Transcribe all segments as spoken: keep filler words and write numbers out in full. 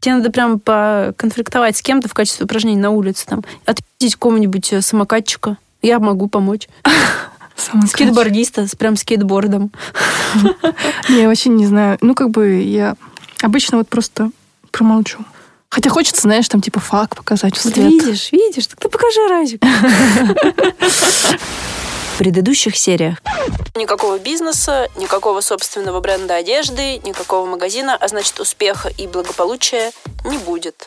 Тебе надо прям поконфликтовать с кем-то в качестве упражнений на улице, там, отпиздить кому-нибудь самокатчика. Я могу помочь. Самокатчик. Скейтбордиста, с прям скейтбордом. Я вообще не знаю. Ну, как бы я обычно вот просто промолчу. Хотя хочется, знаешь, там типа факт показать вслед. Вот видишь, видишь, так ты покажи разик. В предыдущих сериях. Никакого бизнеса, никакого собственного бренда одежды, никакого магазина, а значит, успеха и благополучия не будет.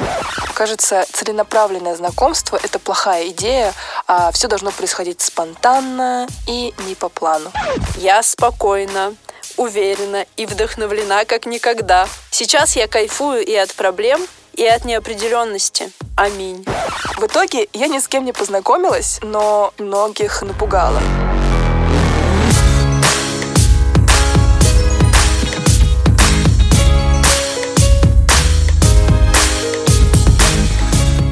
Кажется, целенаправленное знакомство – это плохая идея, а все должно происходить спонтанно и не по плану. Я спокойна, уверена и вдохновлена как никогда. Сейчас я кайфую и от проблем, и от неопределенности. Аминь. В итоге я ни с кем не познакомилась, но многих напугала.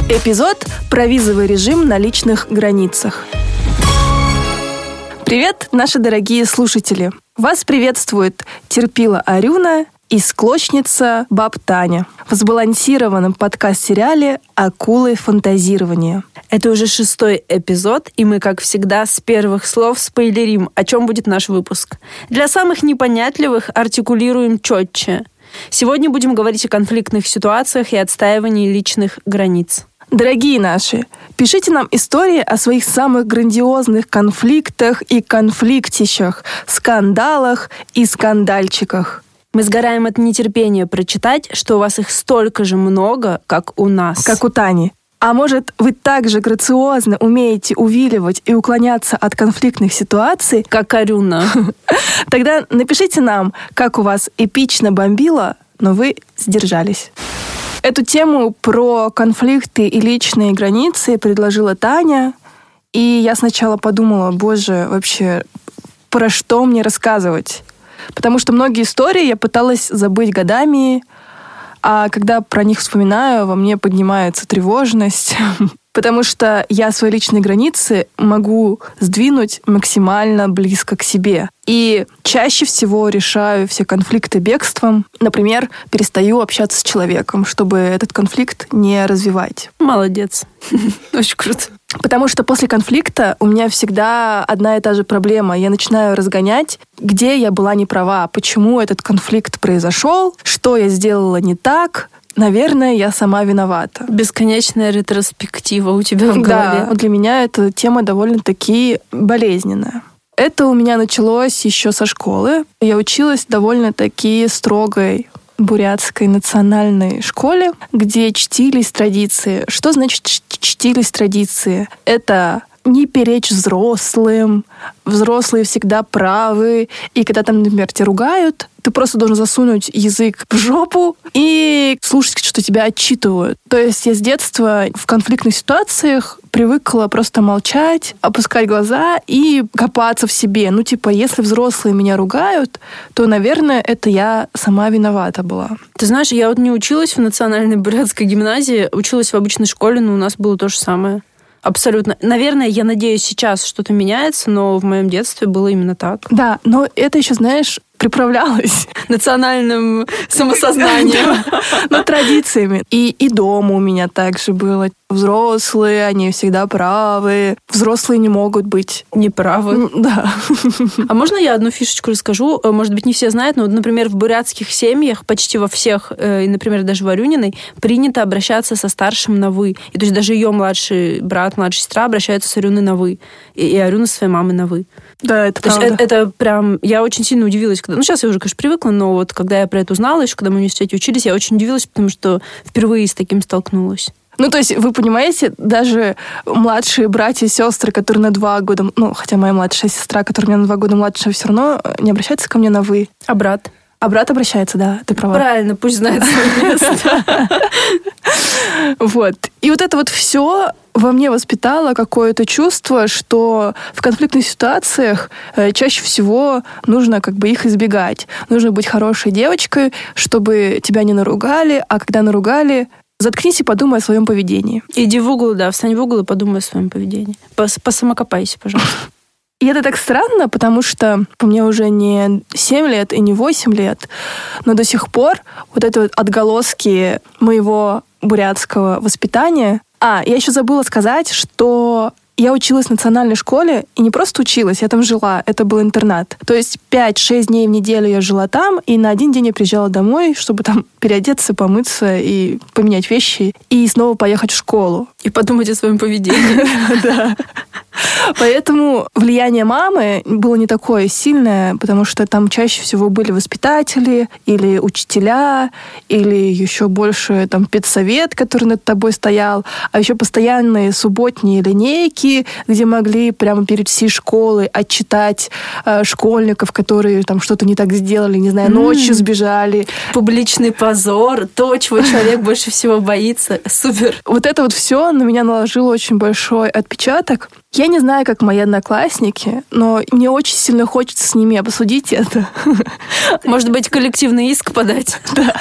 Эпизод про визовый режим на личных границах. Привет, наши дорогие слушатели! Вас приветствует Терпила Арюна и склочница Баб Таня в сбалансированном подкаст-сериале «Акулы фантазирования». Это уже шестой эпизод, и мы, как всегда, с первых слов спойлерим, о чем будет наш выпуск. Для самых непонятливых артикулируем четче. Сегодня будем говорить о конфликтных ситуациях и отстаивании личных границ. Дорогие наши, пишите нам истории о своих самых грандиозных конфликтах и конфликтищах, скандалах и скандальчиках. Мы сгораем от нетерпения прочитать, что у вас их столько же много, как у нас. Как у Тани. А может, вы так же грациозно умеете увиливать и уклоняться от конфликтных ситуаций, как Арюна? Тогда напишите нам, как у вас эпично бомбило, но вы сдержались. Эту тему про конфликты и личные границы предложила Таня. И я сначала подумала, боже, вообще, про что мне рассказывать? Потому что многие истории я пыталась забыть годами, а когда про них вспоминаю, во мне поднимается тревожность, потому что я свои личные границы могу сдвинуть максимально близко к себе. И чаще всего решаю все конфликты бегством. Например, перестаю общаться с человеком, чтобы этот конфликт не развивать. Молодец. Очень круто. Потому что после конфликта у меня всегда одна и та же проблема. Я начинаю разгонять, где я была не права, почему этот конфликт произошел, что я сделала не так. Наверное, я сама виновата. Бесконечная ретроспектива у тебя в голове. Да, для меня эта тема довольно-таки болезненная. Это у меня началось еще со школы. Я училась в довольно-таки строгой бурятской национальной школе, где чтились традиции. Что значит чтились традиции? Это не перечь взрослым. Взрослые всегда правы. И когда там, например, тебя ругают, ты просто должен засунуть язык в жопу и слушать, что тебя отчитывают. То есть я с детства в конфликтных ситуациях привыкла просто молчать, опускать глаза и копаться в себе. Ну, типа, если взрослые меня ругают, то, наверное, это я сама виновата была. Ты знаешь, я вот не училась в национальной бурятской гимназии, училась в обычной школе, но у нас было то же самое. Абсолютно. Наверное, я надеюсь, сейчас что-то меняется, но в моем детстве было именно так. Да, но это еще, знаешь, приправлялось национальным самосознанием, но традициями. И, и дома у меня также было. Взрослые, они всегда правы. Взрослые не могут быть неправы. Да. А можно я одну фишечку расскажу? Может быть, не все знают, но, например, в бурятских семьях, почти во всех, и, например, даже в Арюниной, принято обращаться со старшим на «вы». И то есть даже ее младший брат, младшая сестра обращаются с Арюной на «вы». И, и Арюна с своей мамой на «вы». Да, это то правда. Есть, это, это прям... Я очень сильно удивилась. Когда, ну, сейчас я уже, конечно, привыкла, но вот когда я про это узнала, еще когда мы в университете учились, я очень удивилась, потому что впервые с таким столкнулась. Ну, то есть, вы понимаете, даже младшие братья и сестры, которые на два года... Ну, хотя моя младшая сестра, которая у меня на два года младшая, все равно не обращается ко мне на «вы». А брат? А брат обращается, да, ты права. Правильно, пусть знает свое место. Вот. И вот это вот все во мне воспитало какое-то чувство, что в конфликтных ситуациях чаще всего нужно как бы их избегать. Нужно быть хорошей девочкой, чтобы тебя не наругали, а когда наругали... Заткнись и подумай о своем поведении. Иди в угол, да, встань в угол и подумай о своем поведении. Пос- посамокопайся, пожалуйста. И это так странно, потому что мне уже не семь лет и не восемь лет, но до сих пор вот это вот отголоски моего бурятского воспитания. А, я еще забыла сказать, что я училась в национальной школе, и не просто училась, я там жила, это был интернат. То есть пять-шесть дней в неделю я жила там, и на один день я приезжала домой, чтобы там переодеться, помыться и поменять вещи, и снова поехать в школу. И подумать о своем поведении. Да. Поэтому влияние мамы было не такое сильное, потому что там чаще всего были воспитатели или учителя, или еще больше там педсовет, который над тобой стоял, а еще постоянные субботние линейки, где могли прямо перед всей школой отчитать э, школьников, которые там что-то не так сделали, не знаю, ночью сбежали. Публичный позор, то, чего человек больше всего боится. Супер. Вот это вот все на меня наложило очень большой отпечаток. Я не знаю, как мои одноклассники, но мне очень сильно хочется с ними обсудить это. Может быть, коллективный иск подать? Да.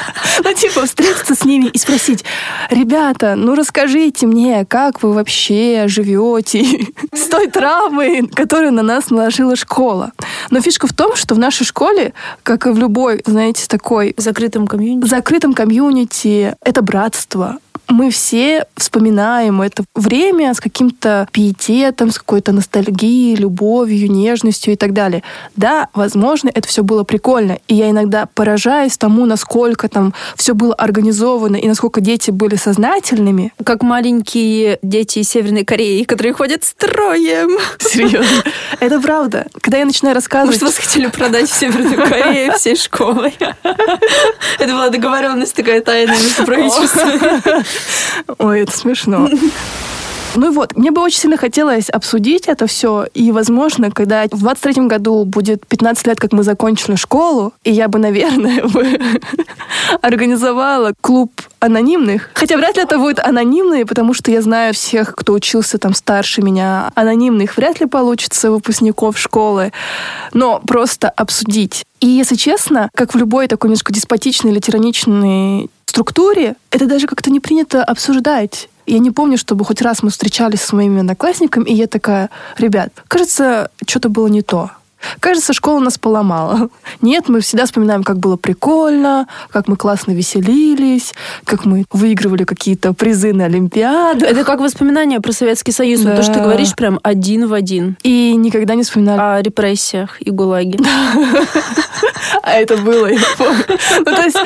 Ну, типа, встретиться с ними и спросить: ребята, ну расскажите мне, как вы вообще живете с той травмой, которую на нас наложила школа. Но фишка в том, что в нашей школе, как и в любой, знаете, такой... Закрытом комьюнити. Закрытом комьюнити — это братство. Мы все вспоминаем это время с каким-то пиететом, с какой-то ностальгией, любовью, нежностью и так далее. Да, возможно, это все было прикольно. И я иногда поражаюсь тому, насколько там все было организовано и насколько дети были сознательными. Как маленькие дети из Северной Кореи, которые ходят строем. Серьезно? Это правда. Когда я начинаю рассказывать... Может, вас хотели продать в Северную Корею всей школой? Это была договоренность такая тайная между правительством. Ой, это смешно. Ну и вот, мне бы очень сильно хотелось обсудить это все, и, возможно, когда в двадцать третьем году будет пятнадцать лет, как мы закончили школу, и я бы, наверное, бы организовала клуб анонимных. Хотя вряд ли это будет анонимные, потому что я знаю всех, кто учился там старше меня. Анонимных вряд ли получится выпускников школы, но просто обсудить. И, если честно, как в любой такой немножко деспотичной или тираничной структуре, это даже как-то не принято обсуждать. Я не помню, чтобы хоть раз мы встречались с моими одноклассниками, и я такая: ребят, кажется, что-то было не то. Кажется, школа нас поломала. Нет, мы всегда вспоминаем, как было прикольно, как мы классно веселились, как мы выигрывали какие-то призы на Олимпиады. Это как воспоминания про Советский Союз. Да. Вот то, что ты говоришь, прям один в один. И никогда не вспоминали о репрессиях и ГУЛАГе. А это было, я помню. Ну, то есть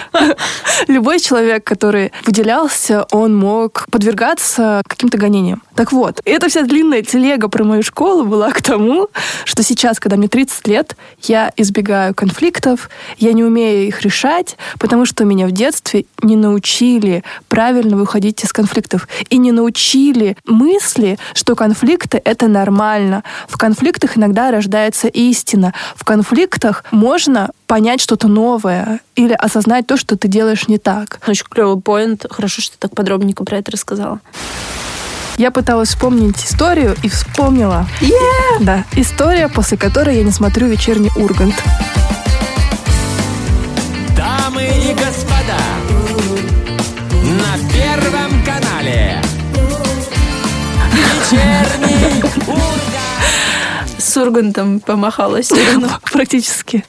любой человек, который выделялся, он мог подвергаться каким-то гонениям. Так вот, эта вся длинная телега про мою школу была к тому, что сейчас, когда мне тридцать лет, я избегаю конфликтов, я не умею их решать, потому что меня в детстве не научили правильно выходить из конфликтов. И не научили мысли, что конфликты — это нормально. В конфликтах иногда рождается истина. В конфликтах можно понять что-то новое или осознать то, что ты делаешь не так. Очень клевый поинт. Хорошо, что ты так подробненько про это рассказала. Я пыталась вспомнить историю и вспомнила. Yeah! Да, история, после которой я не смотрю вечерний Ургант. Дамы и господа, на Первом канале вечерний Ургант. С Ургантом помахалась. Практически.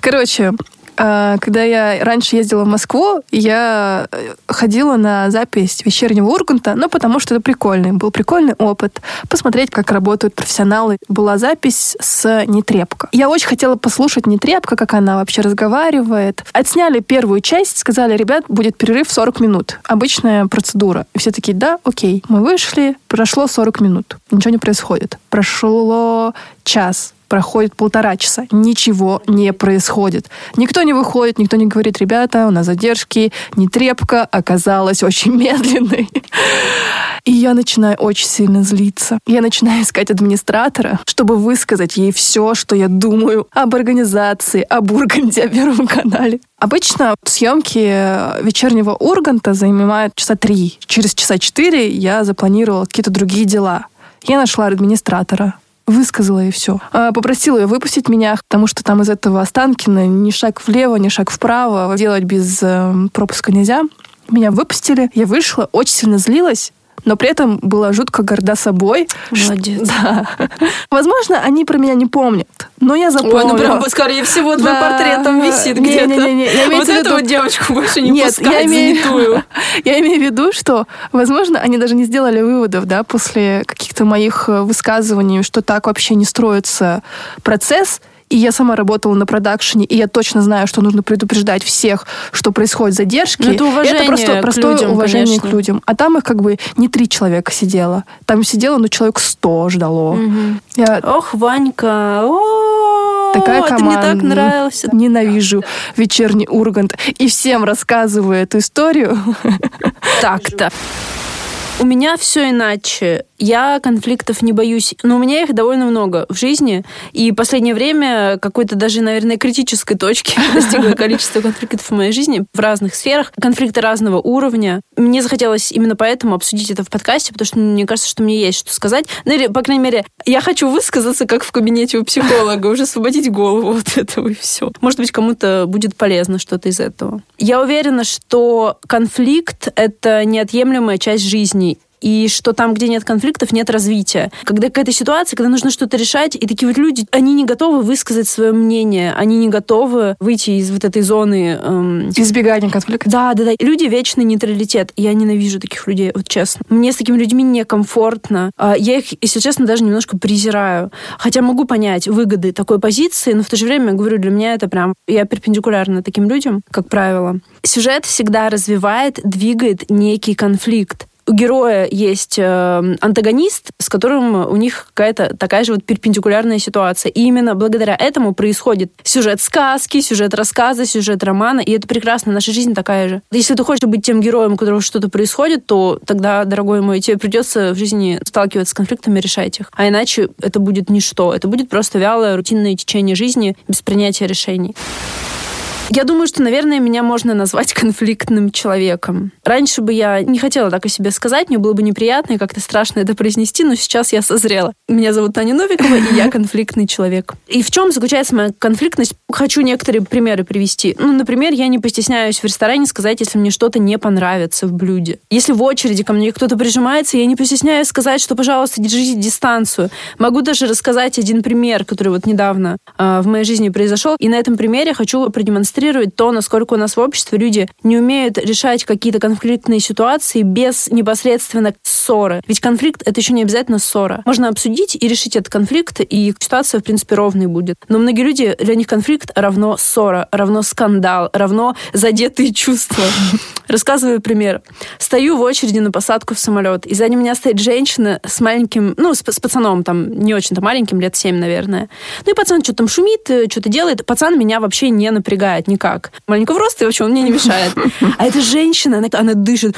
Короче... Когда я раньше ездила в Москву, я ходила на запись вечернего Урганта, но потому что это прикольный, был прикольный опыт. Посмотреть, как работают профессионалы. Была запись с Нетребко. Я очень хотела послушать Нетребко, как она вообще разговаривает. Отсняли первую часть, сказали: ребят, будет перерыв сорок минут. Обычная процедура. И все такие: да, окей. Мы вышли, прошло сорок минут. Ничего не происходит. Прошло час. Проходит полтора часа, ничего не происходит. Никто не выходит, никто не говорит: ребята, у нас задержки, Нетребко оказалась очень медленной. И я начинаю очень сильно злиться. Я начинаю искать администратора, чтобы высказать ей все, что я думаю об организации, об Урганте, о Первом канале. Обычно съемки вечернего Урганта занимают часа три. Через часа четыре я запланировала какие-то другие дела. Я нашла администратора. Высказала ей все. Попросила ее выпустить меня, потому что там из этого Останкина ни шаг влево, ни шаг вправо делать без пропуска нельзя. Меня выпустили, я вышла, очень сильно злилась, но при этом была жутко горда собой. Молодец. Да. Возможно, они про меня не помнят, но я запомнила. Ой, ну прям, скорее всего, твой да. портрет там висит не, где-то. Не-не-не, вот эту вот девочку больше не Нет, пускать я имею... занятую. Я имею в виду, что, возможно, они даже не сделали выводов, да, после каких-то моих высказываний, что так вообще не строится процесс. И я сама работала на продакшене, и я точно знаю, что нужно предупреждать всех, что происходят задержки. Но это уважение это просто, к простое людям, уважение конечно. К людям. А там их как бы не три человека сидело. Там сидело, ну, человек сто ждало. Угу. Я... Ох, Ванька, о-о-о, такая команда. Ты мне так нравился. Ненавижу вечерний Ургант. И всем рассказываю эту историю. Так-то. У меня все иначе. Я конфликтов не боюсь. Но у меня их довольно много в жизни. И в последнее время какой-то даже, наверное, критической точки достигло количество конфликтов в моей жизни в разных сферах. Конфликты разного уровня. Мне захотелось именно поэтому обсудить это в подкасте, потому что мне кажется, что мне есть что сказать. Ну или, по крайней мере, я хочу высказаться, как в кабинете у психолога, уже освободить голову от этого и все. Может быть, кому-то будет полезно что-то из этого. Я уверена, что конфликт — это неотъемлемая часть жизни. И что там, где нет конфликтов, нет развития. Когда какая-то ситуация, когда нужно что-то решать, и такие вот люди, они не готовы высказать свое мнение, они не готовы выйти из вот этой зоны... Эм... избегания конфликта. Да, да, да. Люди вечный нейтралитет. Я ненавижу таких людей, вот честно. Мне с такими людьми некомфортно. Я их, если честно, даже немножко презираю. Хотя могу понять выгоды такой позиции, но в то же время, я говорю, для меня это прям... Я перпендикулярна таким людям, как правило. Сюжет всегда развивает, двигает некий конфликт. У героя есть э, антагонист, с которым у них какая-то такая же вот перпендикулярная ситуация. И именно благодаря этому происходит сюжет сказки, сюжет рассказа, сюжет романа, и это прекрасно, наша жизнь такая же. Если ты хочешь быть тем героем, у которого что-то происходит, то тогда, дорогой мой, тебе придется в жизни сталкиваться с конфликтами, решать их. А иначе это будет ничто, это будет просто вялое, рутинное течение жизни без принятия решений. Я думаю, что, наверное, меня можно назвать конфликтным человеком. Раньше бы я не хотела так о себе сказать, мне было бы неприятно и как-то страшно это произнести, но сейчас я созрела. Меня зовут Таня Новикова, и я конфликтный человек. И в чем заключается моя конфликтность? Хочу некоторые примеры привести. Ну, например, я не постесняюсь в ресторане сказать, если мне что-то не понравится в блюде. Если в очереди ко мне кто-то прижимается, я не постесняюсь сказать, что, пожалуйста, держите дистанцию. Могу даже рассказать один пример, который вот недавно э, в моей жизни произошел, и на этом примере хочу продемонстрировать то, насколько у нас в обществе люди не умеют решать какие-то конфликтные ситуации без непосредственно ссоры. Ведь конфликт — это еще не обязательно ссора. Можно обсудить и решить этот конфликт, и ситуация, в принципе, ровной будет. Но многие люди, для них конфликт равно ссора, равно скандал, равно задетые чувства. Рассказываю пример. Стою в очереди на посадку в самолет, и сзади меня стоит женщина с маленьким, ну, с, с пацаном, там, не очень-то маленьким, лет семь, наверное. Ну и пацан что-то там шумит, что-то делает. Пацан меня вообще не напрягает никак. Маленького роста, и вообще он мне не мешает. А эта женщина, она, она дышит.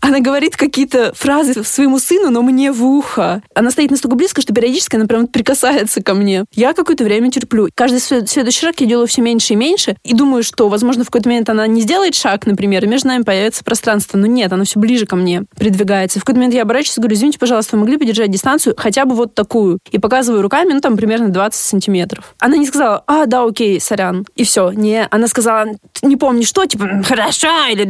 Она говорит какие-то фразы своему сыну, но мне в ухо. Она стоит настолько близко, что периодически она прям прикасается ко мне. Я какое-то время терплю. Каждый следующий шаг я делаю все меньше и меньше, и думаю, что, возможно, в какой-то момент она не сделает шаг, например, и между нами появится пространство. Но нет, она все ближе ко мне придвигается. В какой-то момент я оборачиваюсь и говорю: извините, пожалуйста, вы могли бы держать дистанцию хотя бы вот такую? И показываю руками, ну, там, примерно двадцать сантиметров. Она не сказала: а, да, окей, сорян. И все. Не, она сказала: не помню что, типа, хорошо, или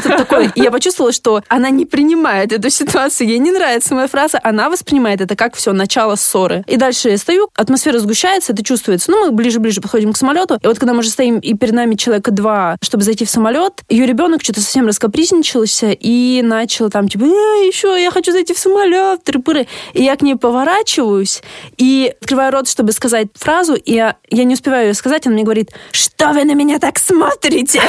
что-то такое. И я почувствовала, что она не принимает эту ситуацию, ей не нравится моя фраза, она воспринимает это как все, начало ссоры. И дальше я стою, атмосфера сгущается, это чувствуется. Ну, мы ближе-ближе подходим к самолету, и вот когда мы уже стоим, и перед нами человека два, чтобы зайти в самолет, ее ребенок что-то совсем раскапризничался и начал там, типа, э, еще, я хочу зайти в самолет, тры-пыры. И я к ней поворачиваюсь и открываю рот, чтобы сказать фразу, и я, я не успеваю ее сказать, она мне говорит: что вы на меня так смотрите?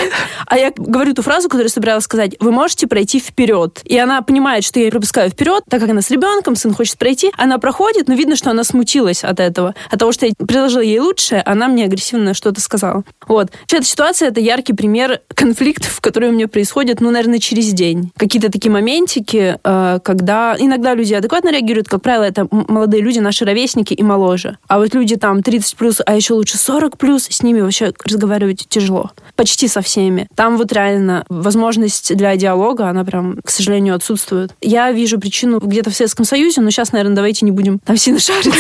А я говорю ту фразу, которую собиралась сказать: вы можете пройти вперед. И она понимает, что я ее пропускаю вперед, так как она с ребенком, сын хочет пройти, она проходит, но видно, что она смутилась от этого. От того, что я предложила ей лучшее, она мне агрессивно что-то сказала. Вот. Эта ситуация — это яркий пример конфликтов, которые у меня происходят, ну, наверное, через день. Какие-то такие моментики, когда иногда люди адекватно реагируют, как правило, это молодые люди, наши ровесники и моложе. А вот люди там тридцать плюс, а еще лучше сорок плюс, с ними вообще разговаривать тяжело. Почти со всеми. Там вот реально возможность для диалога, она прям, к сожалению, отсутствует. Я вижу причину где-то в Советском Союзе, но сейчас, наверное, давайте не будем там сильно шариться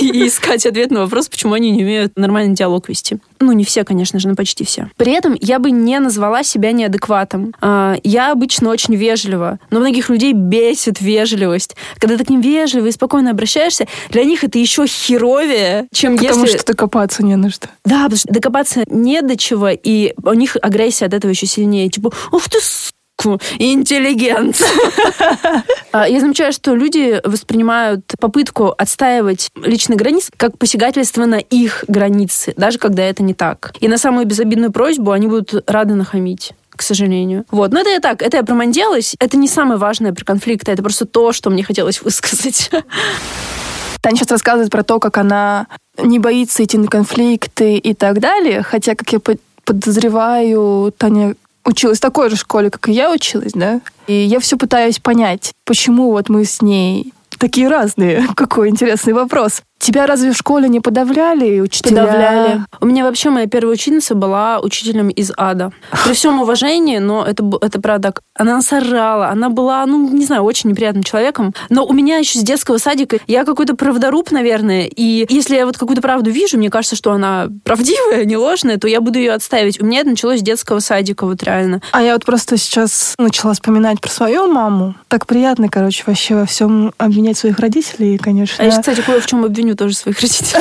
и искать ответ на вопрос, почему они не умеют нормальный диалог вести. Ну, не все, конечно же, но почти все. При этом я бы не назвала себя неадекватом. Я обычно очень вежлива, но многих людей бесит вежливость. Когда ты к ним вежливо и спокойно обращаешься, для них это еще херовее, чем потому если... Потому что докопаться не на что. Да, потому что докопаться не до чего, и у них агрессия от этого еще сильнее. Типа, ух ты, с***! Интеллигент. Я замечаю, что люди воспринимают попытку отстаивать личные границы как посягательство на их границы, даже когда это не так. И на самую безобидную просьбу они будут рады нахамить, к сожалению. Вот. Но это я так, это я проманделась. Это не самое важное при конфликте, это просто то, что мне хотелось высказать. Таня сейчас рассказывает про то, как она не боится идти на конфликты и так далее, хотя, как я подозреваю, Таня училась в такой же школе, как и я училась, да? И я все пытаюсь понять, почему вот мы с ней такие разные. Какой интересный вопрос. Тебя разве в школе не подавляли учителя? Подавляли. У меня вообще моя первая ученица была учителем из ада. При всем уважении, но это, это правда. Она нас орала, она была, ну, не знаю, очень неприятным человеком. Но у меня еще с детского садика я какой-то правдоруб, наверное. И если я вот какую-то правду вижу, мне кажется, что она правдивая, не ложная, то я буду ее отстаивать. У меня это началось с детского садика, вот реально. А я вот просто сейчас начала вспоминать про свою маму. Так приятно, короче, вообще во всем обвинять своих родителей, конечно. А я, кстати, кое в чем обвиню тоже своих родителей.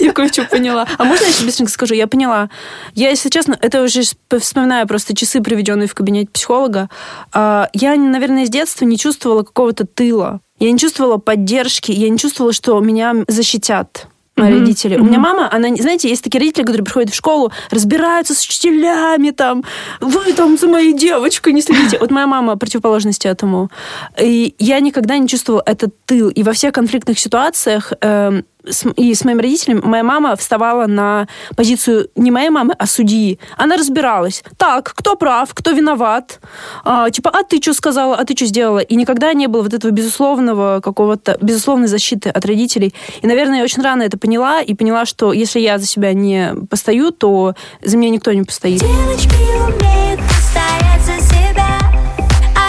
Я кое-что поняла. А можно я тебе быстренько скажу? Я поняла. Я, если честно, это уже вспоминаю просто часы, проведенные в кабинете психолога. Я, наверное, с детства не чувствовала какого-то тыла. Я не чувствовала поддержки. Я не чувствовала, что меня защитят мои mm-hmm. родители. Mm-hmm. У меня мама, она, знаете, есть такие родители, которые приходят в школу, разбираются с учителями там, вы там за моей девочкой не следите. Вот моя мама противоположность этому. И я никогда не чувствовала этот тыл. И во всех конфликтных ситуациях э, с, и с моими родителями моя мама вставала на позицию не моей мамы, а судьи. Она разбиралась. Так, кто прав, кто виноват? А, типа, а ты что сказала, а ты что сделала? И никогда не было вот этого безусловного какого-то, безусловной защиты от родителей. И, наверное, я очень рано это поняла, и поняла, что если я за себя не постою, то за меня никто не постоит. Девочки умеют постоять за себя,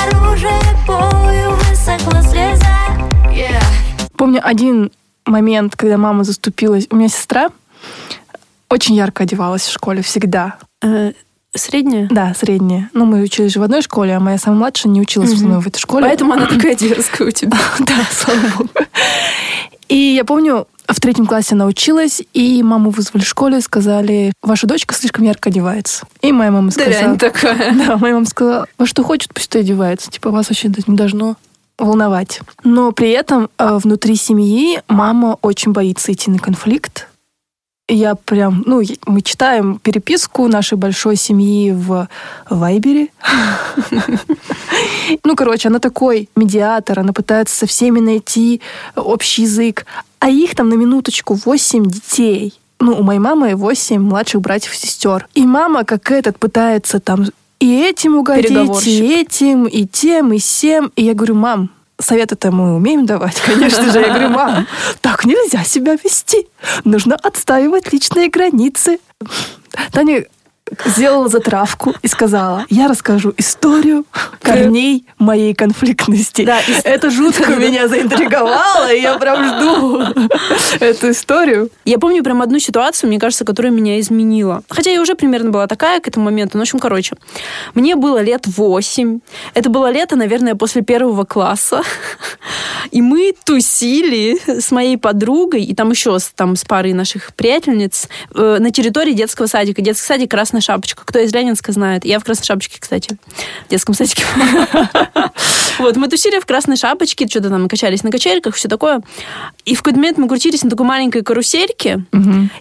оружие бою высохла слеза. Yeah. Помню один момент, когда мама заступилась. У меня сестра очень ярко одевалась в школе всегда. Uh. Средняя? Да, средняя. Ну, мы учились в одной школе, а моя самая младшая не училась со мной в этой школе. Поэтому она такая дерзкая у тебя. Да, слава богу. И я помню, в третьем классе она училась, и маму вызвали в школе, сказали, ваша дочка слишком ярко одевается. И моя мама сказала... Да, реально такая. Да, моя мама сказала, во что хочет, пусть то одевается. Типа, вас вообще не должно волновать. Но при этом внутри семьи мама очень боится идти на конфликт. Я прям, ну, мы читаем переписку нашей большой семьи в Вайбере. Ну, короче, она такой медиатор, она пытается со всеми найти общий язык. А их там на минуточку восемь детей. Ну, у моей мамы восемь младших братьев и сестер. И мама, как этот, пытается там и этим угодить, и этим, и тем, и всем. И я говорю, мам, советы-то мы умеем давать, конечно же. Я говорю, мам, так нельзя себя вести. Нужно отстаивать личные границы. Таня сделала затравку и сказала, я расскажу историю корней моей конфликтности. Да, и... Это жутко меня заинтриговало, и я прям жду эту историю. Я помню прям одну ситуацию, мне кажется, которая меня изменила. Хотя я уже примерно была такая к этому моменту. Но, в общем, короче, мне было лет восемь. Это было лето, наверное, после первого класса. И мы тусили с моей подругой, и там еще там, с парой наших приятельниц, на территории детского садика. Детский садик «Красная шапочка». Кто из Ленинска знает? Я в «Красной шапочке», кстати. В детском садике. Вот, мы тусили в «Красной шапочке», что-то там качались на качельках, все такое. И в какой-то момент мы крутились на такой маленькой карусельке,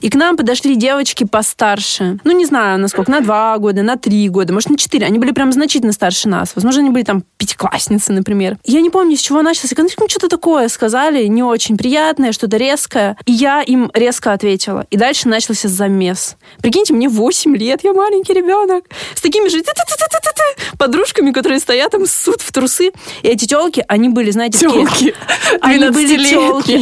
и к нам подошли девочки постарше. Ну, не знаю, на сколько, на два года, на три года, может, на четыре. Они были прям значительно старше нас. Возможно, они были там пятиклассницы, например. Я не помню, с чего начался конфликт. Ну, что-то такое сказали, не очень приятное, что-то резкое. И я им резко ответила. И дальше начался замес. Прикиньте, мне восемь лет. Я маленький ребенок. С такими же подружками, которые стоят там, ссут в трусы. И эти тёлки, они были, знаете, тёлки. Они были тёлки.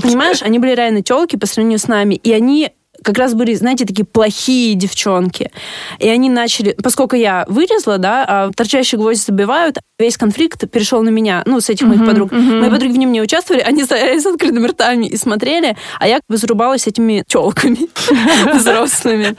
Понимаешь, они были реально тёлки по сравнению с нами. И они как раз были, знаете, такие плохие девчонки. И они начали... Поскольку я вырезала, да, а торчащие гвозди забивают, весь конфликт перешел на меня, ну, с этих моих uh-huh, подруг. Uh-huh. Мои подруги в нем не участвовали, они стояли с открытыми ртами и смотрели, а я как бы зарубалась этими тёлками взрослыми.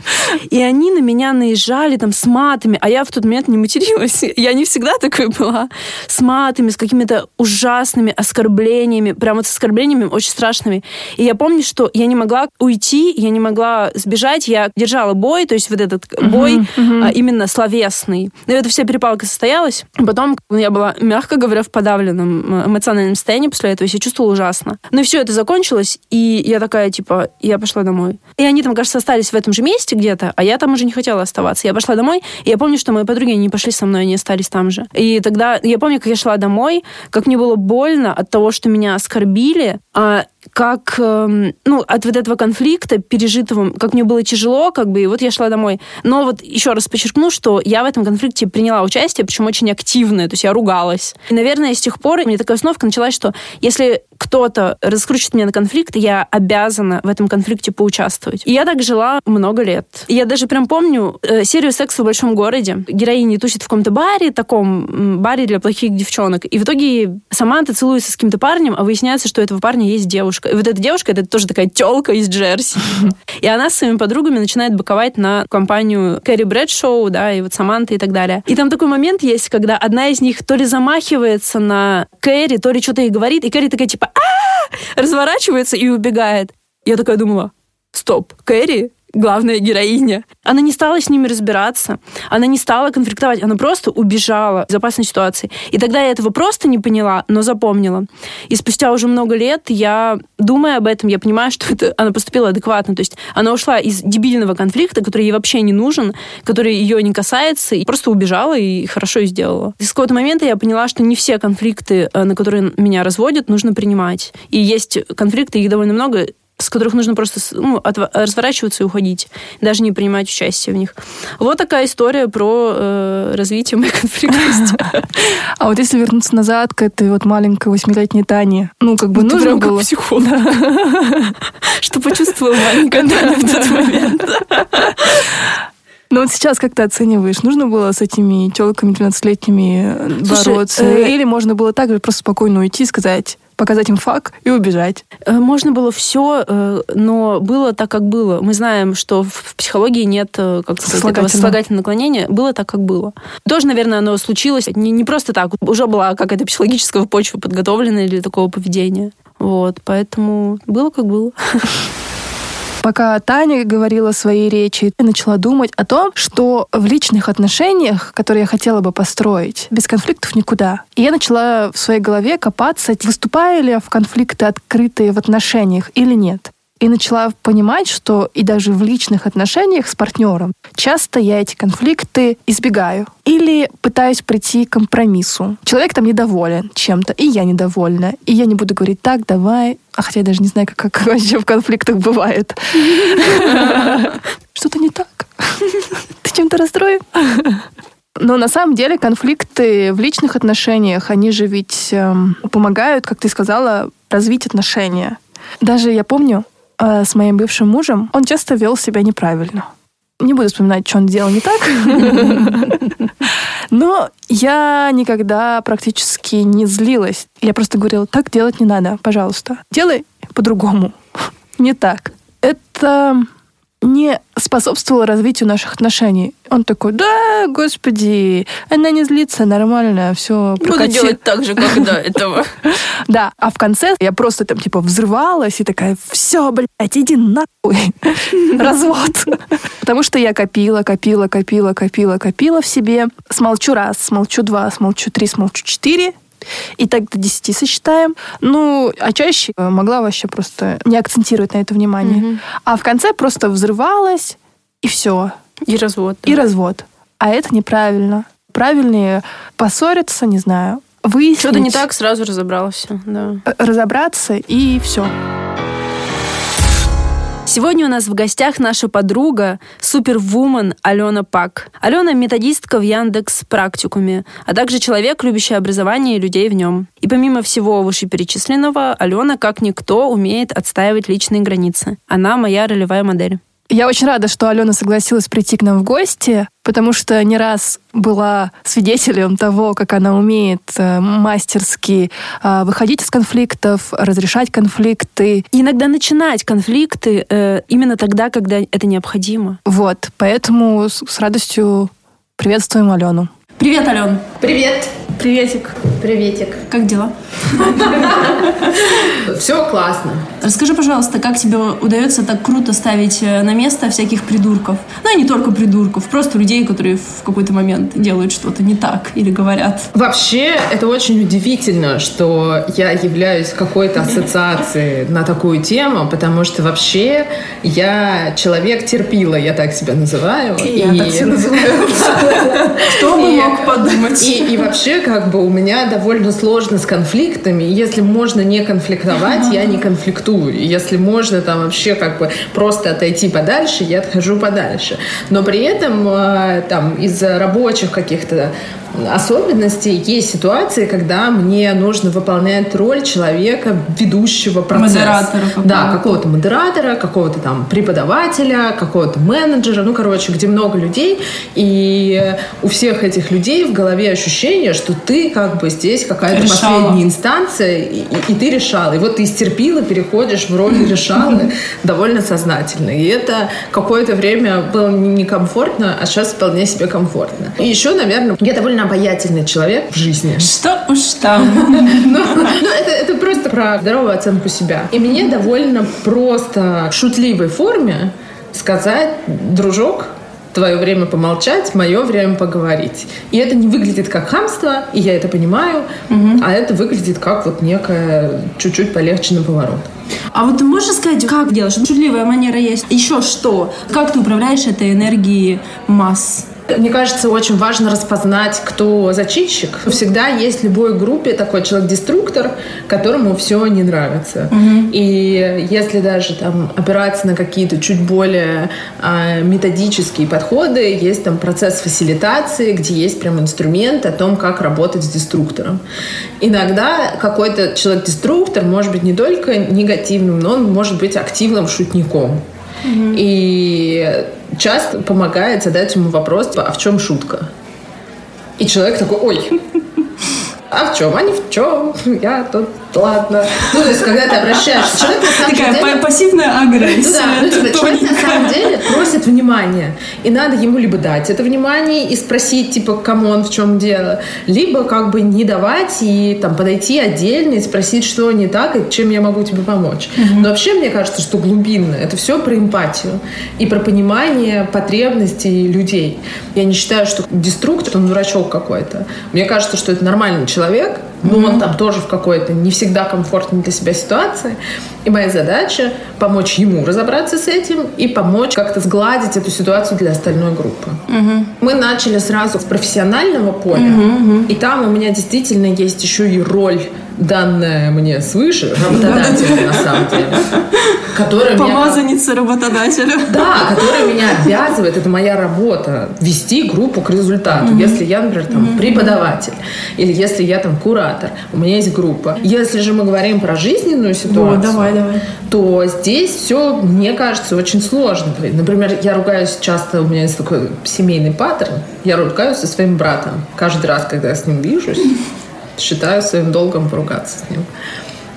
И они на меня наезжали там с матами, а я в тот момент не материлась. Я не всегда такой была. С матами, с какими-то ужасными оскорблениями, прям вот с оскорблениями очень страшными. И я помню, что я не могла уйти, я не могла могла сбежать, я держала бой, то есть вот этот uh-huh, бой uh-huh. А, именно словесный. И эта вся перепалка состоялась. Потом я была, мягко говоря, в подавленном эмоциональном состоянии после этого, я себя чувствовала ужасно. Ну и все, это закончилось, и я такая, типа, я пошла домой. И они там, кажется, остались в этом же месте где-то, а я там уже не хотела оставаться. Я пошла домой, и я помню, что мои подруги, они не пошли со мной, они остались там же. И тогда я помню, как я шла домой, как мне было больно от того, что меня оскорбили, а как, ну, от вот этого конфликта пережитого, как мне было тяжело, как бы, и вот я шла домой. Но вот еще раз подчеркну, что я в этом конфликте приняла участие, причем очень активное, то есть я ругалась. И, наверное, с тех пор у меня такая установка началась, что если кто-то раскручивает меня на конфликт, я обязана в этом конфликте поучаствовать. И я так жила много лет. И я даже прям помню э, серию «Секс в большом городе». Героиня тусит в каком-то баре, таком баре для плохих девчонок. И в итоге Саманта целуется с каким-то парнем, а выясняется, что у этого парня есть девушка. И вот эта девушка, это тоже такая тёлка из Джерси. И она с своими подругами начинает боковать на компанию Кэрри Брэдшоу, да, и вот Саманты и так далее. И там такой момент есть, когда одна из них то ли замахивается на Кэрри, то ли что-то ей говорит, и Кэрри такая типа А-а-а! Разворачивается и убегает. Я такая думала, стоп, Кэрри, главная героиня. Она не стала с ними разбираться, она не стала конфликтовать, она просто убежала из опасной ситуации. И тогда я этого просто не поняла, но запомнила. И спустя уже много лет я, думая об этом, я понимаю, что это, она поступила адекватно. То есть она ушла из дебильного конфликта, который ей вообще не нужен, который ее не касается, и просто убежала и хорошо сделала. И с какого-то момента я поняла, что не все конфликты, на которые меня разводят, нужно принимать. И есть конфликты, их довольно много, с которых нужно просто, ну, от, разворачиваться и уходить, даже не принимать участие в них. Вот такая история про э, развитие моей конфликтности. А вот если вернуться назад к этой вот маленькой восьмилетней Тане, ну, как бы нужно было... психолог. Что почувствовала маленькая Таня в тот момент. Но вот сейчас как ты оцениваешь, нужно было с этими тёлками тринадцатилетними бороться? Или можно было так же просто спокойно уйти и сказать... показать им фак и убежать. Можно было все, но было так, как было. Мы знаем, что в психологии нет как сказать, этого сослагательного наклонения. Было так, как было. Тоже, наверное, оно случилось не, не просто так. Уже была какая-то психологическая почва подготовлена для такого поведения. Вот, поэтому было, как было. Пока Таня говорила свои речи, я начала думать о том, что в личных отношениях, которые я хотела бы построить, без конфликтов никуда. И я начала в своей голове копаться, выступаю ли я в конфликты открытые в отношениях или нет. И начала понимать, что и даже в личных отношениях с партнером часто я эти конфликты избегаю. Или пытаюсь прийти к компромиссу. Человек там недоволен чем-то, и я недовольна. И я не буду говорить так, давай. А хотя я даже не знаю, как, как вообще в конфликтах бывает. Что-то не так. Ты чем-то расстроен? Но на самом деле конфликты в личных отношениях, они же ведь помогают, как ты сказала, развить отношения. Даже я помню... с моим бывшим мужем, он часто вел себя неправильно. Не буду вспоминать, что он делал не так. Но я никогда практически не злилась. Я просто говорила, так делать не надо, пожалуйста. Делай по-другому. Не так. Это не способствовало развитию наших отношений. Он такой, да, господи, она не злится, нормально, все прокатит. Буду делать так же, как до этого. Да, а в конце я просто там типа взрывалась и такая, все, блядь, иди нахуй, развод. Потому что я копила, копила, копила, копила, копила в себе. Смолчу раз, смолчу два, смолчу три, смолчу четыре. И так до десяти сочетаем. Ну, а чаще могла вообще просто не акцентировать на это внимание. Mm-hmm. А в конце просто взрывалась, и все. И развод. Да. И развод. А это неправильно. Правильнее поссориться, не знаю, выяснить. Что-то не так, сразу разобрался. Да. Разобраться, и все. Сегодня у нас в гостях наша подруга, супервумен Алена Пак. Алена – методистка в Яндекс.Практикуме, а также человек, любящий образование и людей в нем. И помимо всего вышеперечисленного, Алена, как никто, умеет отстаивать личные границы. Она моя ролевая модель. Я очень рада, что Алена согласилась прийти к нам в гости, потому что не раз была свидетелем того, как она умеет мастерски выходить из конфликтов, разрешать конфликты. И иногда начинать конфликты именно тогда, когда это необходимо. Вот, поэтому с радостью приветствуем Алену. Привет, Ален. Привет. Приветик. Приветик. Как дела? Все классно. Расскажи, пожалуйста, как тебе удается так круто ставить на место всяких придурков? Ну, и не только придурков, просто людей, которые в какой-то момент делают что-то не так или говорят. Вообще, это очень удивительно, что я являюсь какой-то ассоциацией на такую тему, потому что вообще я человек-терпила, я так себя называю. И я так себя называю. Кто бы мог подумать? И вообще, как бы, у меня довольно сложно с конфликтами. Если можно не конфликтовать, я не конфликтую. Если можно там вообще как бы просто отойти подальше, я отхожу подальше. Но при этом там из-за рабочих каких-то особенностей есть ситуации, когда мне нужно выполнять роль человека, ведущего процесс. Модератора. Какого-то. Да, какого-то модератора, какого-то там преподавателя, какого-то менеджера. Ну, короче, где много людей. И у всех этих людей в голове ощущение, что ты как бы здесь какая-то решала. Последняя инстанция, и, и ты решала. И вот ты стерпила, переходишь в роль решалы довольно сознательно. И это какое-то время было некомфортно, а сейчас вполне себе комфортно. И еще, наверное, я довольно обаятельный человек в жизни. Что уж там. Ну, это, это просто про здоровую оценку себя. И мне довольно просто в шутливой форме сказать: дружок, твое время помолчать, мое время поговорить. И это не выглядит как хамство, и я это понимаю, угу. а это выглядит как вот некое чуть-чуть полегче на поворот. А вот ты можешь сказать, как делаешь? Шутливая манера есть. Еще что? Как ты управляешь этой энергией масс? Мне кажется, очень важно распознать, кто зачинщик. Всегда есть в любой группе такой человек-деструктор, которому все не нравится. Угу. И если даже там опираться на какие-то чуть более э, методические подходы, есть там процесс фасилитации, где есть прям инструмент о том, как работать с деструктором. Иногда какой-то человек-деструктор может быть не только негативным, но он может быть активным шутником. Угу. И часто помогает задать ему вопрос, типа, а в чем шутка? И человек такой: ой, а в чем? А не в чем? Я тут, ладно. Ну, то есть, когда ты обращаешься к человеку, на самом Такая деле... пассивная агрессия. Да, ну, типа, человек на самом деле просит внимания. И надо ему либо дать это внимание и спросить, типа, камон, в чем дело, либо как бы не давать и там подойти отдельно и спросить, что не так и чем я могу тебе помочь. Угу. Но вообще, мне кажется, что глубинно это все про эмпатию и про понимание потребностей людей. Я не считаю, что деструктор, он дурачок какой-то. Мне кажется, что это нормальный человек. Человек, но mm-hmm. он там тоже в какой-то не всегда комфортной для себя ситуации. И моя задача помочь ему разобраться с этим и помочь как-то сгладить эту ситуацию для остальной группы. Mm-hmm. Мы начали сразу с профессионального поля, mm-hmm. и там у меня действительно есть еще и роль, данная мне свыше, работодателя, на самом деле. Помазанница меня... работодателя. Да, которая меня обязывает, это моя работа, вести группу к результату. Mm-hmm. Если я, например, там, mm-hmm. преподаватель, или если я там куратор, у меня есть группа. Если же мы говорим про жизненную ситуацию, вот, давай, давай. То здесь все, мне кажется, очень сложно. Например, я ругаюсь часто, у меня есть такой семейный паттерн, я ругаюсь со своим братом. Каждый раз, когда я с ним вижусь, считаю своим долгом поругаться с ним.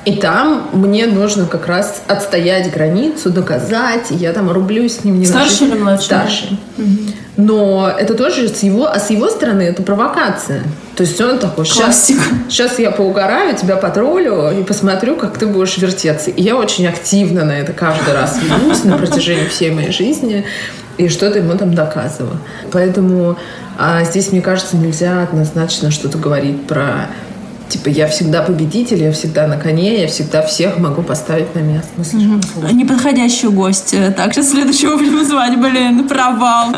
И там мне нужно как раз отстоять границу, доказать. И я там рублюсь с ним. Не старше или младше? Старше. Mm-hmm. Но это тоже с его, а с его стороны это провокация. То есть он такой: сейчас, сейчас я поугараю, тебя потроллю и посмотрю, как ты будешь вертеться. И я очень активно на это каждый раз ведусь на протяжении всей моей жизни и что-то ему там доказываю. Поэтому а здесь, мне кажется, нельзя однозначно что-то говорить про... Типа, я всегда победитель, я всегда на коне, я всегда всех могу поставить на место. Угу. Неподходящий гость. Так, сейчас следующего будем звать. Блин, провал.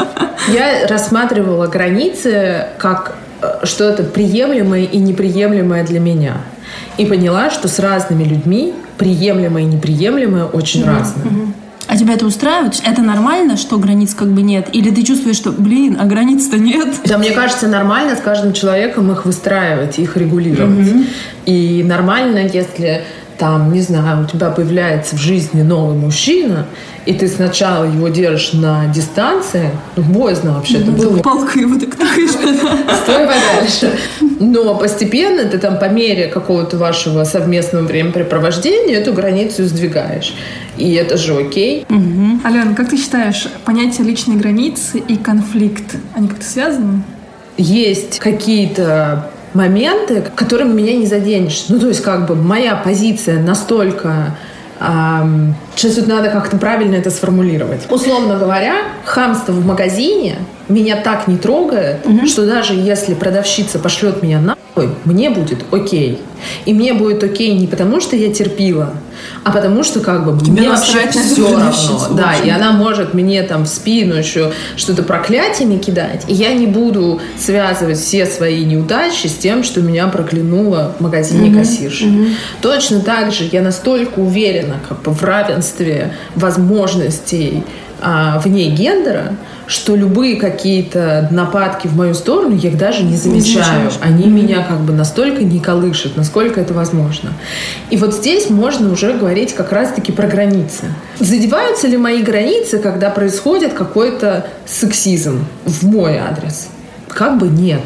Я рассматривала границы как что-то приемлемое и неприемлемое для меня. И поняла, что с разными людьми приемлемое и неприемлемое очень угу. разное. Угу. А тебя это устраивает? Это нормально, что границ как бы нет? Или ты чувствуешь, что, блин, а границ-то нет? Да, мне кажется, нормально с каждым человеком их выстраивать, их регулировать. Mm-hmm. И нормально, если там, не знаю, у тебя появляется в жизни новый мужчина, и ты сначала его держишь на дистанции, ну, боязно вообще-то ну, было. Палкой его так тыкаешь. Стой подальше. Но постепенно ты там по мере какого-то вашего совместного времяпрепровождения эту границу сдвигаешь. И это же окей. Угу. Алена, как ты считаешь, понятие личной границы и конфликт, они как-то связаны? Есть какие-то моменты, которыми меня не заденешь. Ну, то есть, как бы, моя позиция настолько... Эм, сейчас тут надо как-то правильно это сформулировать. Условно говоря, хамство в магазине меня так не трогает, угу. что даже если продавщица пошлет меня нахуй, мне будет окей. И мне будет окей не потому, что я терпила, а потому что как бы тебе мне вообще все равно. Да, и она может мне там в спину еще что-то проклятиями кидать, и я не буду связывать все свои неудачи с тем, что меня проклянула в магазине угу, кассирша. Угу. Точно так же я настолько уверена как бы в равенстве возможностей а, вне гендера, что любые какие-то нападки в мою сторону, я их даже не замечаю. Они mm-hmm. меня как бы настолько не колышут, насколько это возможно. И вот здесь можно уже говорить как раз-таки про границы. Задеваются ли мои границы, когда происходит какой-то сексизм в мой адрес? Как бы нет.